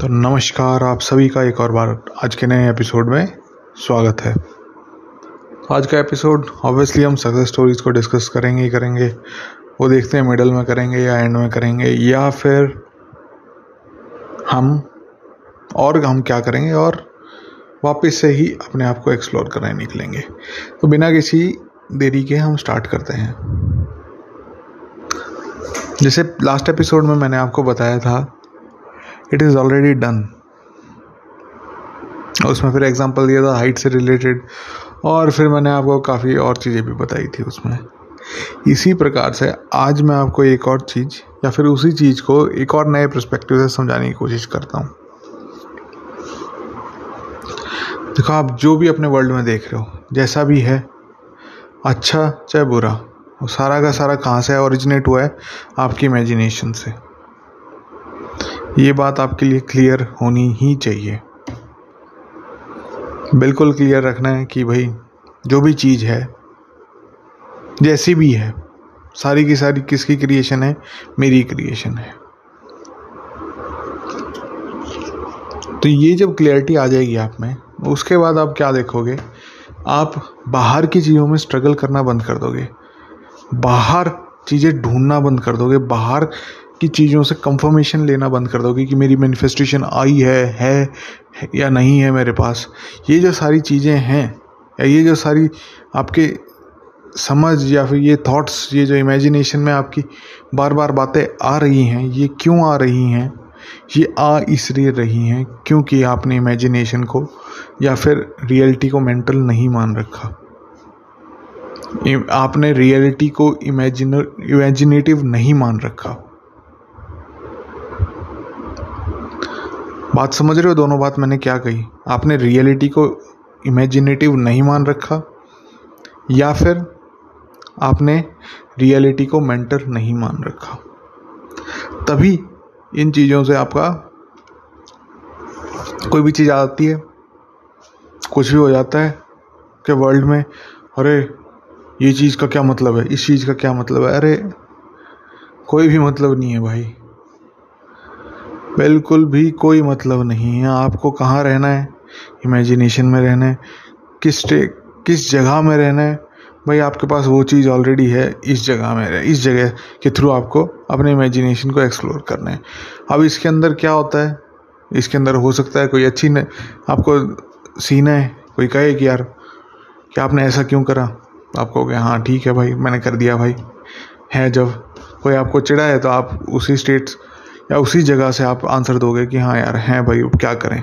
तो नमस्कार, आप सभी का एक और बार आज के नए एपिसोड में स्वागत है। आज का एपिसोड ऑब्वियसली हम सक्सेस स्टोरीज़ को डिस्कस करेंगे ही करेंगे। वो देखते हैं मिडल में करेंगे या एंड में करेंगे, या फिर हम क्या करेंगे और वापस से ही अपने आप को एक्सप्लोर करने निकलेंगे। तो बिना किसी देरी के हम स्टार्ट करते हैं। जैसे लास्ट एपिसोड में मैंने आपको बताया था, इट इज़ ऑलरेडी डन। उसमें फिर एग्जांपल दिया था हाइट से रिलेटेड, और फिर मैंने आपको काफ़ी और चीज़ें भी बताई थी उसमें। इसी प्रकार से आज मैं आपको एक और चीज़ या फिर उसी चीज़ को एक और नए पर्सपेक्टिव से समझाने की कोशिश करता हूँ। देखो, आप जो भी अपने वर्ल्ड में देख रहे हो, जैसा भी है, अच्छा चाहे बुरा, वो सारा का सारा कहाँ से ओरिजिनेट हुआ है? आपकी इमेजिनेशन से। ये बात आपके लिए क्लियर होनी ही चाहिए। बिल्कुल क्लियर रखना है कि भाई जो भी चीज़ है, जैसी भी है, सारी की सारी किसकी क्रिएशन है? मेरी क्रिएशन है। तो ये जब क्लियरिटी आ जाएगी आप में, उसके बाद आप क्या देखोगे? आप बाहर की चीज़ों में स्ट्रगल करना बंद कर दोगे, बाहर चीज़ें ढूंढना बंद कर दोगे, बाहर की चीज़ों से कंफर्मेशन लेना बंद कर दोगे कि मेरी मैनिफेस्टेशन आई है या नहीं है मेरे पास। ये जो सारी चीज़ें हैं, या ये जो सारी आपके समझ या फिर ये थॉट्स, ये जो इमेजिनेशन में आपकी बार बार बातें आ रही हैं, ये क्यों आ रही हैं? ये आ इसलिए रही हैं क्योंकि आपने इमेजिनेशन को या फिर रियलिटी को मेंटल नहीं मान रखा। आपने रियलिटी को इमेजिनेटिव नहीं मान रखा। बात समझ रहे हो? दोनों बात मैंने क्या कही? आपने रियलिटी को इमेजिनेटिव नहीं मान रखा, या फिर आपने रियलिटी को मेंटल नहीं मान रखा। तभी इन चीज़ों से आपका कोई भी चीज़ आती है, कुछ भी हो जाता है कि वर्ल्ड में, अरे ये चीज़ का क्या मतलब है, इस चीज़ का क्या मतलब है। अरे कोई भी मतलब नहीं है भाई, बिल्कुल भी कोई मतलब नहीं है। आपको कहाँ रहना है? इमेजिनेशन में रहना है। किस जगह में रहना है? भाई आपके पास वो चीज़ ऑलरेडी है, इस जगह में है, इस जगह के थ्रू आपको अपने इमेजिनेशन को एक्सप्लोर करना है। अब इसके अंदर क्या होता है? इसके अंदर हो सकता है कोई अच्छी आपको सीन है, कोई कहे कि यार कि आपने ऐसा क्यों करा, आपको कहे हाँ ठीक है भाई मैंने कर दिया भाई है। जब कोई आपको चिढ़ा है तो आप उसी स्टेट या उसी जगह से आप आंसर दोगे कि हाँ यार हैं भाई, अब क्या करें।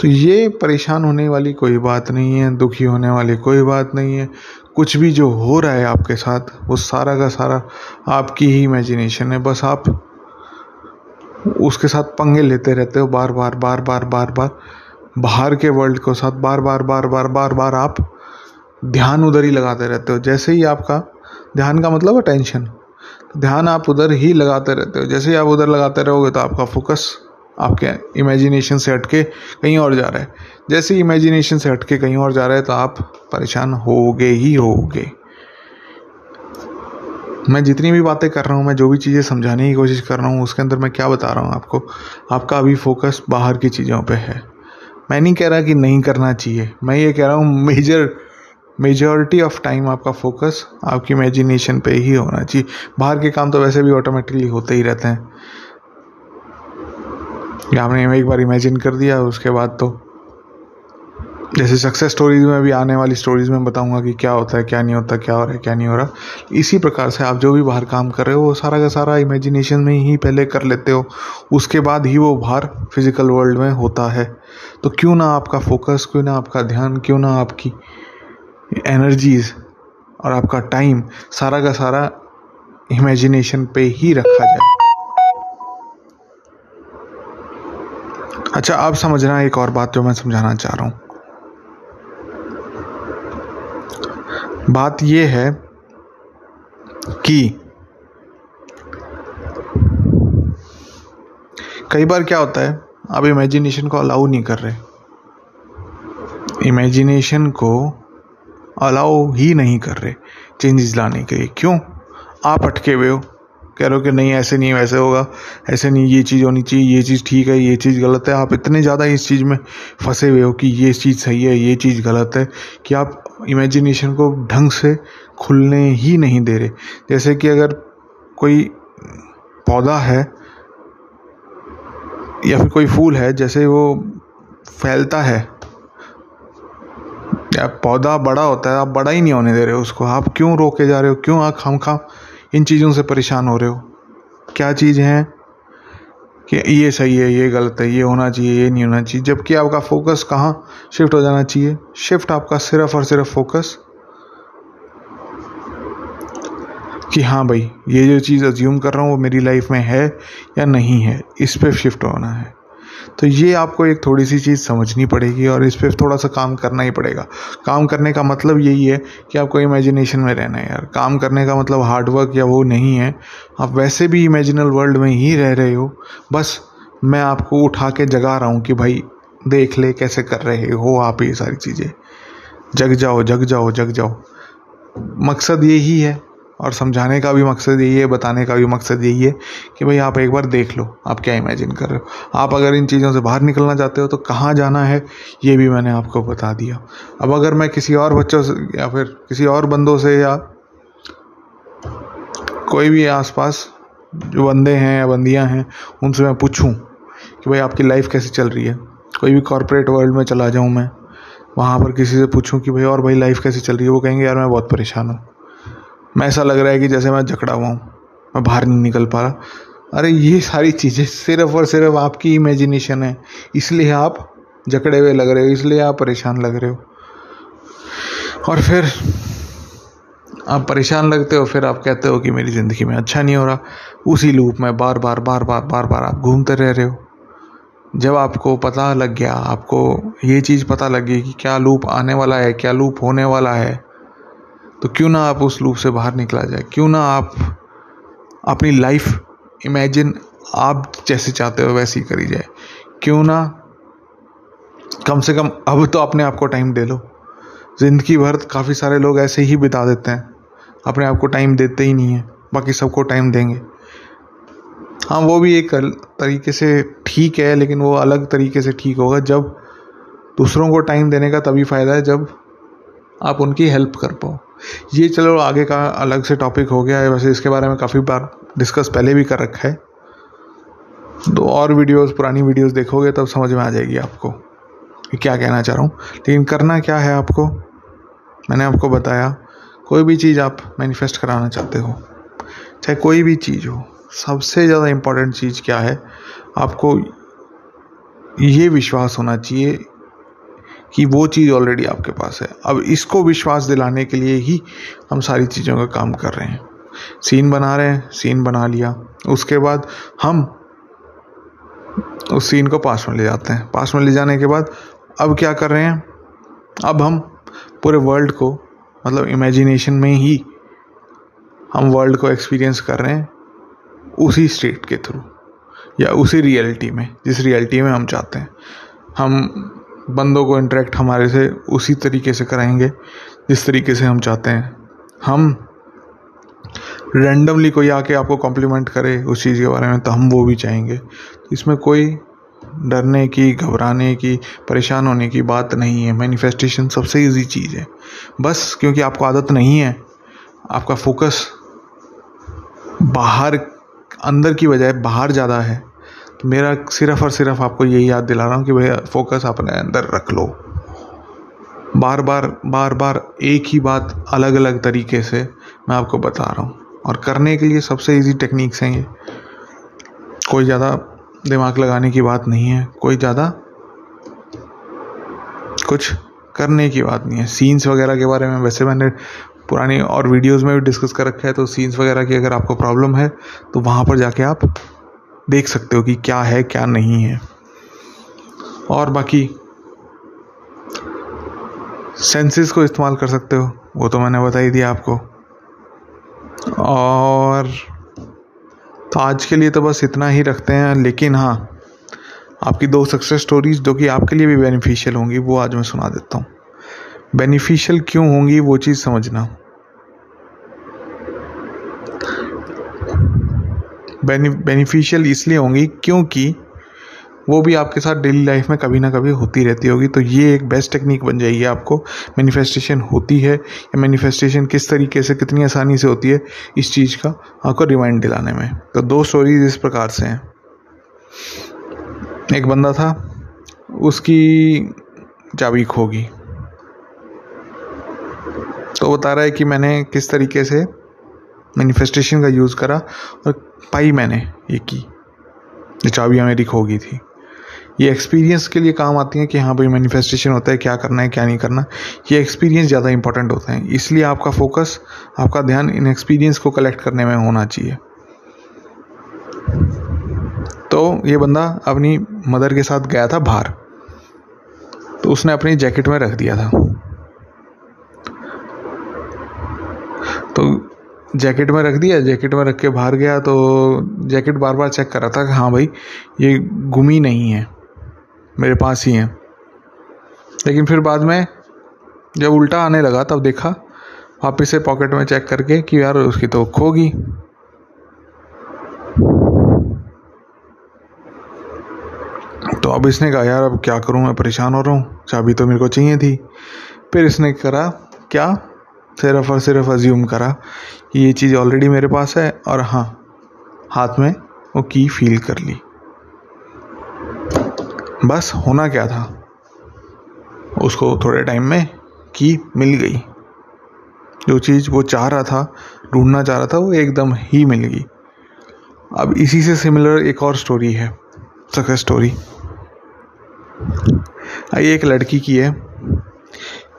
तो ये परेशान होने वाली कोई बात नहीं है, दुखी होने वाली कोई बात नहीं है। कुछ भी जो हो रहा है आपके साथ, वो सारा का सारा आपकी ही इमेजिनेशन है। बस आप उसके साथ पंगे लेते रहते हो, बार बार बार बार बार बार बाहर के वर्ल्ड के साथ बार बार बार बार बार बार आप ध्यान उधर ही लगाते रहते हो। जैसे ही आपका ध्यान का मतलब अटेंशन, ध्यान आप उधर ही लगाते रहते हो। जैसे ही आप उधर लगाते रहोगे तो आपका फोकस आपके इमेजिनेशन से हटके कहीं और जा रहा है। जैसे इमेजिनेशन से हटके कहीं और जा रहा है तो आप परेशान होगे ही होगे। मैं जितनी भी बातें कर रहा हूँ, मैं जो भी चीज़ें समझाने की कोशिश कर रहा हूँ, उसके अंदर मैं क्या बता रहा हूँ आपको? आपका अभी फोकस बाहर की चीज़ों पे है। मैं नहीं कह रहा कि नहीं करना चाहिए, मैं ये कह रहा हूँ मेजॉरिटी ऑफ टाइम आपका फोकस आपकी इमेजिनेशन पे ही होना चाहिए। बाहर के काम तो वैसे भी ऑटोमेटिकली होते ही रहते हैं, या आपने एक बार इमेजिन कर दिया, उसके बाद तो जैसे सक्सेस स्टोरीज में भी आने वाली स्टोरीज में बताऊंगा कि क्या होता है, क्या नहीं होता, क्या हो रहा है, क्या नहीं हो रहा। इसी प्रकार से आप जो भी बाहर काम कर रहे हो, वो सारा का सारा इमेजिनेशन में ही पहले कर लेते हो, उसके बाद ही वो बाहर फिजिकल वर्ल्ड में होता है। तो क्यों ना आपका फोकस, क्यों ना आपका ध्यान, क्यों ना आपकी एनर्जीज और आपका टाइम सारा का सारा इमेजिनेशन पे ही रखा जाए। अच्छा, आप समझना एक और बात जो मैं समझाना चाह रहा हूँ। बात ये है कि कई बार क्या होता है, आप इमेजिनेशन को अलाउ नहीं कर रहे, इमेजिनेशन को अलाउ ही नहीं कर रहे चेंजेस लाने के लिए। क्यों? आप अटके हुए हो कह रहे हो कि नहीं ऐसे नहीं वैसे होगा, ऐसे नहीं ये चीज़ होनी चाहिए, ये चीज़ ठीक है, ये चीज़ गलत है। आप इतने ज़्यादा इस चीज़ में फंसे हुए हो कि ये चीज़ सही है, ये चीज़ गलत है, कि आप इमेजिनेशन को ढंग से खुलने ही नहीं दे रहे। जैसे कि अगर कोई पौधा है या फिर कोई फूल है, जैसे वो फैलता है या पौधा बड़ा होता है, आप बड़ा ही नहीं होने दे रहे हो उसको। आप क्यों रोके जा रहे हो, क्यों आप खाम इन चीज़ों से परेशान हो रहे हो? क्या चीज़ें हैं कि ये सही है, ये गलत है, ये होना चाहिए, ये नहीं होना चाहिए, जबकि आपका फोकस कहाँ शिफ्ट हो जाना चाहिए? शिफ्ट आपका सिर्फ और सिर्फ फोकस कि हाँ भाई ये जो चीज़ अज्यूम कर रहा हूँ वो मेरी लाइफ में है या नहीं है, इस पे शिफ्ट होना है। तो ये आपको एक थोड़ी सी चीज़ समझनी पड़ेगी और इस पे थोड़ा सा काम करना ही पड़ेगा। काम करने का मतलब यही है कि आपको इमेजिनेशन में रहना है यार। काम करने का मतलब हार्डवर्क या वो नहीं है, आप वैसे भी इमेजिनल वर्ल्ड में ही रह रहे हो। बस मैं आपको उठा के जगा रहा हूँ कि भाई देख ले कैसे कर रहे हो आप ये सारी चीज़ें, जग जाओ जग जाओ जग जाओ। मकसद यही है और समझाने का भी मकसद यही है, बताने का भी मकसद यही है कि भाई आप एक बार देख लो आप क्या इमेजिन कर रहे हो। आप अगर इन चीज़ों से बाहर निकलना चाहते हो तो कहाँ जाना है ये भी मैंने आपको बता दिया। अब अगर मैं किसी और बच्चों से या फिर किसी और बंदों से या कोई भी आसपास जो बंदे हैं या बंदियाँ हैं उनसे मैं पूछूँ कि भाई आपकी लाइफ कैसे चल रही है, कोई भी कॉर्पोरेट वर्ल्ड में चला जाऊँ मैं, वहाँ पर किसी से पूछूँ कि भाई और भाई लाइफ कैसे चल रही है, वो कहेंगे यार मैं बहुत परेशान हूँ, मैं ऐसा लग रहा है कि जैसे मैं जकड़ा हुआ हूँ, मैं बाहर नहीं निकल पा रहा। अरे ये सारी चीज़ें सिर्फ और सिर्फ आपकी इमेजिनेशन है, इसलिए आप जकड़े हुए लग रहे हो, इसलिए आप परेशान लग रहे हो। और फिर आप परेशान लगते हो, फिर आप कहते हो कि मेरी ज़िंदगी में अच्छा नहीं हो रहा, उसी लूप में बार बार बार बार बार बार आप घूमते रह रहे हो। जब आपको पता लग गया, आपको ये चीज़ पता लग गई कि क्या लूप आने वाला है, क्या लूप होने वाला है, तो क्यों ना आप उस लूप से बाहर निकला जाए, क्यों ना आप अपनी लाइफ इमेजिन आप जैसे चाहते हो वैसी करी जाए। क्यों ना कम से कम अब तो अपने आप को टाइम दे लो। ज़िंदगी भर काफ़ी सारे लोग ऐसे ही बिता देते हैं, अपने आप को टाइम देते ही नहीं है, बाकी सबको टाइम देंगे। हाँ वो भी एक तरीके से ठीक है, लेकिन वो अलग तरीके से ठीक होगा। जब दूसरों को टाइम देने का तभी फ़ायदा है जब आप उनकी हेल्प कर पाओ। ये चलो आगे का अलग से टॉपिक हो गया है, वैसे इसके बारे में काफ़ी बार डिस्कस पहले भी कर रखा है, तो और वीडियोस पुरानी वीडियोस देखोगे तब समझ में आ जाएगी आपको कि क्या कहना चाह रहा हूँ। लेकिन करना क्या है आपको, मैंने आपको बताया। कोई भी चीज़ आप मैनिफेस्ट कराना चाहते हो, चाहे कोई भी चीज़ हो, सबसे ज़्यादा इम्पोर्टेंट चीज़ क्या है, आपको ये विश्वास होना चाहिए कि वो चीज़ ऑलरेडी आपके पास है। अब इसको विश्वास दिलाने के लिए ही हम सारी चीज़ों का काम कर रहे हैं, सीन बना रहे हैं, सीन बना लिया, उसके बाद हम उस सीन को पास में ले जाते हैं। पास में ले जाने के बाद अब क्या कर रहे हैं, अब हम पूरे वर्ल्ड को, मतलब इमेजिनेशन में ही हम वर्ल्ड को एक्सपीरियंस कर रहे हैं उसी स्टेट के थ्रू या उसी रियलिटी में, जिस रियलिटी में हम चाहते हैं। हम बंदों को इंटरेक्ट हमारे से उसी तरीके से कराएंगे जिस तरीके से हम चाहते हैं। हम रैंडमली कोई आके आपको कॉम्प्लीमेंट करे उस चीज़ के बारे में तो हम वो भी चाहेंगे। इसमें कोई डरने की, घबराने की, परेशान होने की बात नहीं है। मैनिफेस्टेशन सबसे इजी चीज़ है, बस क्योंकि आपको आदत नहीं है, आपका फोकस बाहर, अंदर की बजाय बाहर ज़्यादा है। मेरा सिर्फ और सिर्फ आपको यही याद दिला रहा हूँ कि भैया फोकस अपने अंदर रख लो। बार बार एक ही बात अलग अलग तरीके से मैं आपको बता रहा हूँ, और करने के लिए सबसे इजी टेक्निक्स हैं ये। कोई ज़्यादा दिमाग लगाने की बात नहीं है, कोई ज़्यादा कुछ करने की बात नहीं है। सीन्स वगैरह के बारे में वैसे मैंने पुरानी और वीडियोज़ में भी डिस्कस कर रखा है, तो सीन्स वगैरह की अगर आपको प्रॉब्लम है तो वहाँ पर जाके आप देख सकते हो कि क्या है क्या नहीं है। और बाकी सेंसेस को इस्तेमाल कर सकते हो, वो तो मैंने बता ही दिया आपको। और तो आज के लिए तो बस इतना ही रखते हैं, लेकिन हाँ आपकी 2 सक्सेस स्टोरीज जो कि आपके लिए भी बेनिफिशियल होंगी वो आज मैं सुना देता हूँ। बेनिफिशियल क्यों होंगी वो चीज़ समझना। बेनिफिशियल इसलिए होंगी क्योंकि वो भी आपके साथ डेली लाइफ में कभी ना कभी होती रहती होगी। तो ये एक बेस्ट टेक्निक बन जाएगी आपको, मैनिफेस्टेशन होती है या मैनिफेस्टेशन किस तरीके से कितनी आसानी से होती है इस चीज़ का आपको रिमाइंड दिलाने में। तो दो स्टोरीज इस प्रकार से हैं। एक बंदा था, उसकी चाबी खो गई, तो बता रहा है कि मैंने किस तरीके से मैनिफेस्टेशन का यूज़ करा और पाई मैंने ये की, ये चाबियाँ मेरी खो गई थी। ये एक्सपीरियंस के लिए काम आती हैं कि हाँ भाई मैनिफेस्टेशन होता है, क्या करना है क्या नहीं करना, ये एक्सपीरियंस ज़्यादा इंपॉर्टेंट होता है। इसलिए आपका फोकस, आपका ध्यान इन एक्सपीरियंस को कलेक्ट करने में होना चाहिए। तो ये बंदा अपनी मदर के साथ गया था बाहर, तो उसने अपनी जैकेट में रख दिया था। तो जैकेट में रख दिया, जैकेट में रख के बाहर गया, तो जैकेट बार बार चेक कर रहा था कि हाँ भाई ये गुमी नहीं है, मेरे पास ही है। लेकिन फिर बाद में जब उल्टा आने लगा तब देखा वापस से पॉकेट में चेक करके कि यार उसकी तो खो गई। तो अब इसने कहा यार अब क्या करूं, मैं परेशान हो रहा हूँ, चाबी तो मेरे को चाहिए थी। फिर इसने करा क्या, सिर्फ और सिर्फ अज्यूम करा कि ये चीज़ ऑलरेडी मेरे पास है और हाँ हाथ में वो की फील कर ली। बस होना क्या था, उसको थोड़े टाइम में की मिल गई, जो चीज़ वो चाह रहा था, ढूंढना चाह रहा था, वो एकदम ही मिल गई। अब इसी से सिमिलर एक और स्टोरी है, सक्सेस स्टोरी। ये एक लड़की की है।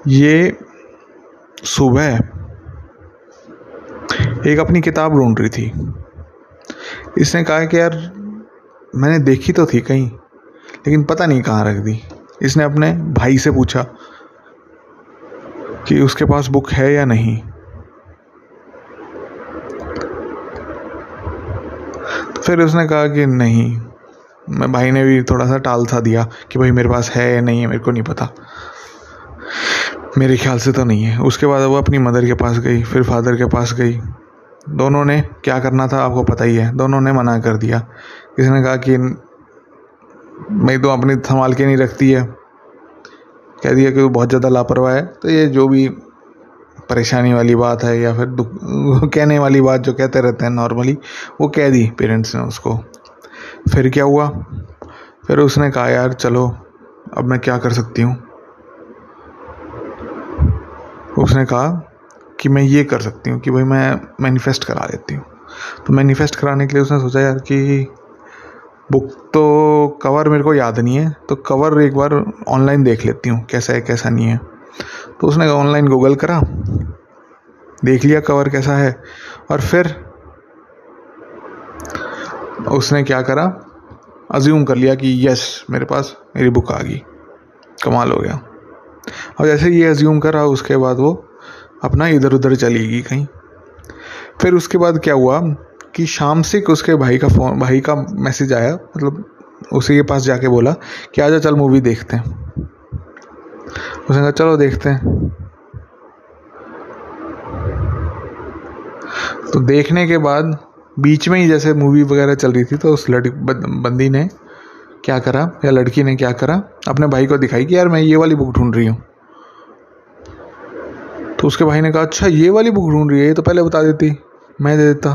ये सुबह एक अपनी किताब ढूंढ रही थी। इसने कहा कि यार मैंने देखी तो थी कहीं, लेकिन पता नहीं कहाँ रख दी। इसने अपने भाई से पूछा कि उसके पास बुक है या नहीं। तो फिर उसने कहा कि नहीं, मैं भाई ने भी थोड़ा सा टाल सा दिया कि भाई मेरे पास है या नहीं है मेरे को नहीं पता, मेरे ख्याल से तो नहीं है। उसके बाद वो अपनी मदर के पास गई, फिर फादर के पास गई। दोनों ने क्या करना था आपको पता ही है, दोनों ने मना कर दिया। किसने कहा कि मैं तो अपनी संभाल के नहीं रखती है, कह दिया कि वो बहुत ज़्यादा लापरवाह है। तो ये जो भी परेशानी वाली बात है या फिर कहने वाली बात जो कहते रहते हैं नॉर्मली, वो कह दी पेरेंट्स ने उसको। फिर क्या हुआ, फिर उसने कहा यार चलो अब मैं क्या कर सकती हूँ। उसने कहा कि मैं ये कर सकती हूँ कि भाई मैं मैनिफेस्ट करा देती हूँ। तो मैनिफेस्ट कराने के लिए उसने सोचा यार कि बुक तो कवर मेरे को याद नहीं है, तो कवर एक बार ऑनलाइन देख लेती हूँ कैसा है कैसा नहीं है। तो उसने ऑनलाइन गूगल करा, देख लिया कवर कैसा है, और फिर उसने क्या करा, अज्यूम कर लिया कि यस मेरे पास मेरी बुक आ गई। कमाल हो गया। और जैसे ये अज्यूम करा उसके बाद वो अपना इधर उधर चली गई कहीं। फिर उसके बाद क्या हुआ कि शाम से उसके भाई का मैसेज आया, मतलब उसी के पास जाके बोला कि आजा चल मूवी देखते हैं। उसने कहा चलो देखते हैं। तो देखने के बाद बीच में ही जैसे मूवी वगैरह चल रही थी तो उस बंदी ने क्या करा या लड़की ने क्या करा, अपने भाई को दिखाई कि यार मैं ये वाली बुक ढूंढ रही हूँ। तो उसके भाई ने कहा अच्छा ये वाली बुक ढूंढ रही है, ये तो पहले बता देती, मैं दे देता।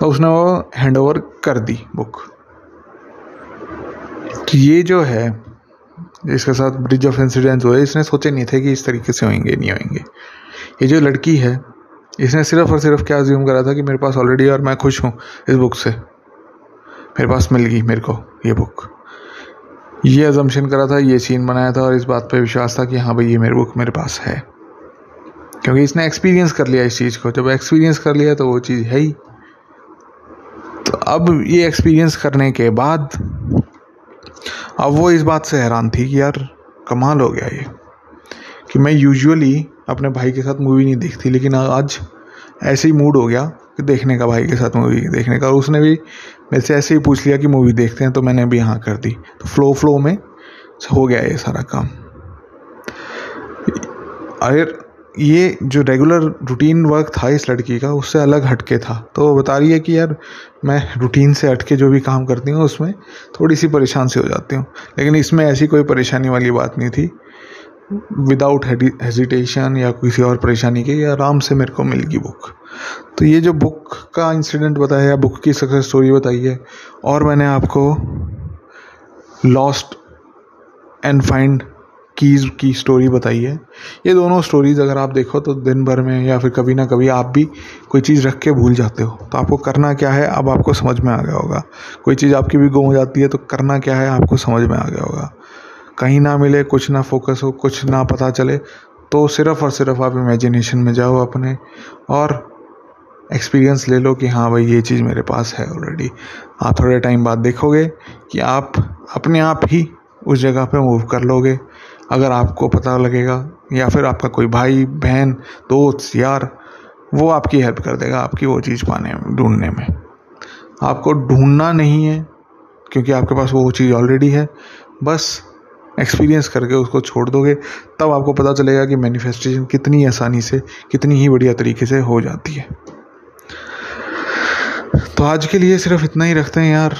तो उसने वो हैंड ओवर कर दी बुक। तो ये जो है इसके साथ ब्रिज ऑफ इंसिडेंस हुए, इसने सोचे नहीं थे कि इस तरीके से होंगे नहीं होंगे। ये जो लड़की है इसने सिर्फ और सिर्फ क्या अज्यूम करा था कि मेरे पास ऑलरेडी है और मैं खुश हूँ इस बुक से, मेरे पास मिल गई मेरे को ये बुक। ये अजम्पशन करा था, ये सीन बनाया था और इस बात पे विश्वास था कि हाँ भाई ये मेरी बुक मेरे पास है, क्योंकि इसने एक्सपीरियंस कर लिया इस चीज़ को। जब एक्सपीरियंस कर लिया तो वो चीज़ है ही। तो अब ये एक्सपीरियंस करने के बाद अब वो इस बात से हैरान थी कि यार कमाल हो गया ये कि मैं यूजुअली अपने भाई के साथ मूवी नहीं देखती, लेकिन आज ऐसे ही मूड हो गया कि देखने का, भाई के साथ मूवी देखने का। और उसने भी मेरे से ऐसे ही पूछ लिया कि मूवी देखते हैं, तो मैंने भी हाँ कर दी। तो फ्लो में हो गया ये सारा काम। अरे ये जो रेगुलर रूटीन वर्क था इस लड़की का, उससे अलग हटके था। तो वो बता रही है कि यार मैं रूटीन से हटके जो भी काम करती हूँ उसमें थोड़ी सी परेशान से हो जाती हूँ, लेकिन इसमें ऐसी कोई परेशानी वाली बात नहीं थी। विदाउट हेजिटेशन या किसी और परेशानी के या आराम से मेरे को मिल गई बुक। तो ये जो बुक का इंसिडेंट बताया है, बुक की सक्सेस स्टोरी बताई है, और मैंने आपको लॉस्ट एंड फाइंड कीज़ की स्टोरी बताई है। ये दोनों स्टोरीज़ अगर आप देखो तो दिन भर में या फिर कभी ना कभी आप भी कोई चीज़ रख के भूल जाते हो। तो आपको करना क्या है अब आपको समझ में आ गया होगा। कोई चीज़ आपकी भी गुम हो जाती है तो करना क्या है आपको समझ में आ गया होगा। कहीं ना मिले, कुछ ना फोकस हो, कुछ ना पता चले, तो सिर्फ और सिर्फ आप इमेजिनेशन में जाओ अपने और एक्सपीरियंस ले लो कि हाँ भाई ये चीज़ मेरे पास है ऑलरेडी। आप थोड़े टाइम बाद देखोगे कि आप अपने आप ही उस जगह पे मूव कर लोगे अगर आपको पता लगेगा, या फिर आपका कोई भाई बहन दोस्त यार वो आपकी हेल्प कर देगा आपकी वो चीज़ पाने में, ढूंढने में। आपको ढूंढना नहीं है क्योंकि आपके पास वो चीज़ ऑलरेडी है, बस एक्सपीरियंस करके उसको छोड़ दोगे तब आपको पता चलेगा कि मैनिफेस्टेशन कितनी आसानी से कितनी ही बढ़िया तरीके से हो जाती है। तो आज के लिए सिर्फ इतना ही रखते हैं यार।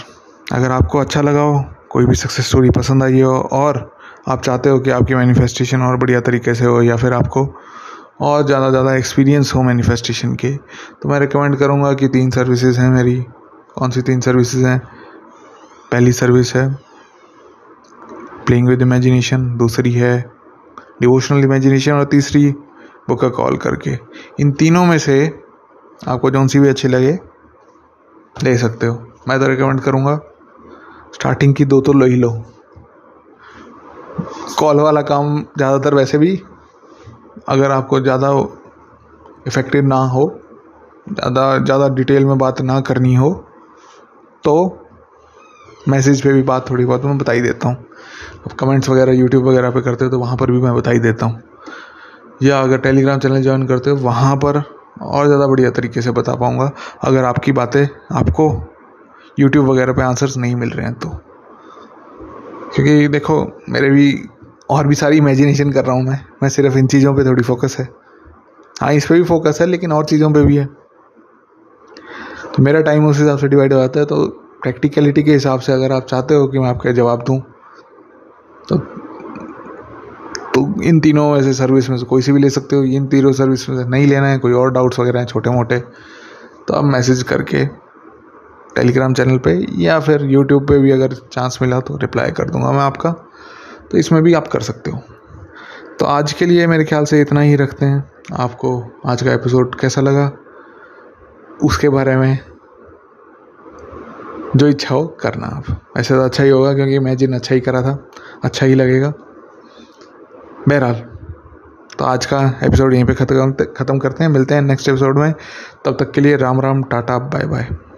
अगर आपको अच्छा लगा हो, कोई भी सक्सेस स्टोरी पसंद आई हो और आप चाहते हो कि आपकी मैनिफेस्टेशन और बढ़िया तरीके से हो या फिर आपको और ज़्यादा एक्सपीरियंस हो मैनिफेस्टेशन के, तो मैं रिकमेंड करूँगा कि 3 सर्विसेज हैं मेरी। कौन सी 3 सर्विसेज हैं? पहली सर्विस है प्लेइंग विद इमेजिनेशन, दूसरी है डिवोशनल इमेजिनेशन और तीसरी बुक का कॉल करके। इन तीनों में से आपको जौन सी भी अच्छी लगे ले सकते हो। मैं तो रिकमेंड करूँगा स्टार्टिंग की 2 तो लो ही लो। कॉल वाला काम ज़्यादातर वैसे भी अगर आपको ज़्यादा इफेक्टिव ना हो, ज़्यादा डिटेल में बात ना करनी हो, तो मैसेज पे भी बात थोड़ी बहुत मैं बता ही देता हूँ। अब कमेंट्स वगैरह यूट्यूब वगैरह पे करते हो तो वहाँ पर भी मैं बता ही देता हूँ, या अगर टेलीग्राम चैनल ज्वाइन करते हो वहाँ पर और ज़्यादा बढ़िया तरीके से बता पाऊँगा अगर आपकी बातें आपको यूट्यूब वगैरह पे आंसर्स नहीं मिल रहे हैं तो। क्योंकि देखो मेरे भी और भी सारी इमेजिनेशन कर रहा हूँ मैं सिर्फ इन चीज़ों पे थोड़ी फोकस है। हाँ इस पे भी फोकस है लेकिन और चीज़ों पे भी है, तो मेरा टाइम उस हिसाब से डिवाइड हो जाता है। तो प्रैक्टिकलिटी के हिसाब से अगर आप चाहते हो कि मैं आपका जवाब दूँ तो इन तीनों ऐसे सर्विस में से कोई सी भी ले सकते हो। इन तीनों सर्विस में से नहीं लेना है, कोई और डाउट्स वगैरह हैं छोटे मोटे, तो आप मैसेज करके टेलीग्राम चैनल पे या फिर यूट्यूब पे भी अगर चांस मिला तो रिप्लाई कर दूंगा मैं आपका, तो इसमें भी आप कर सकते हो। तो आज के लिए मेरे ख्याल से इतना ही रखते हैं। आपको आज का एपिसोड कैसा लगा उसके बारे में जो इच्छा हो करना आप, ऐसे तो अच्छा ही होगा क्योंकि इमेजिन अच्छा ही करा था, अच्छा ही लगेगा। बहरहाल तो आज का एपिसोड यहीं पे ख़त्म करते हैं। मिलते हैं नेक्स्ट एपिसोड में, तब तक के लिए Ram Ram, tata, bye bye.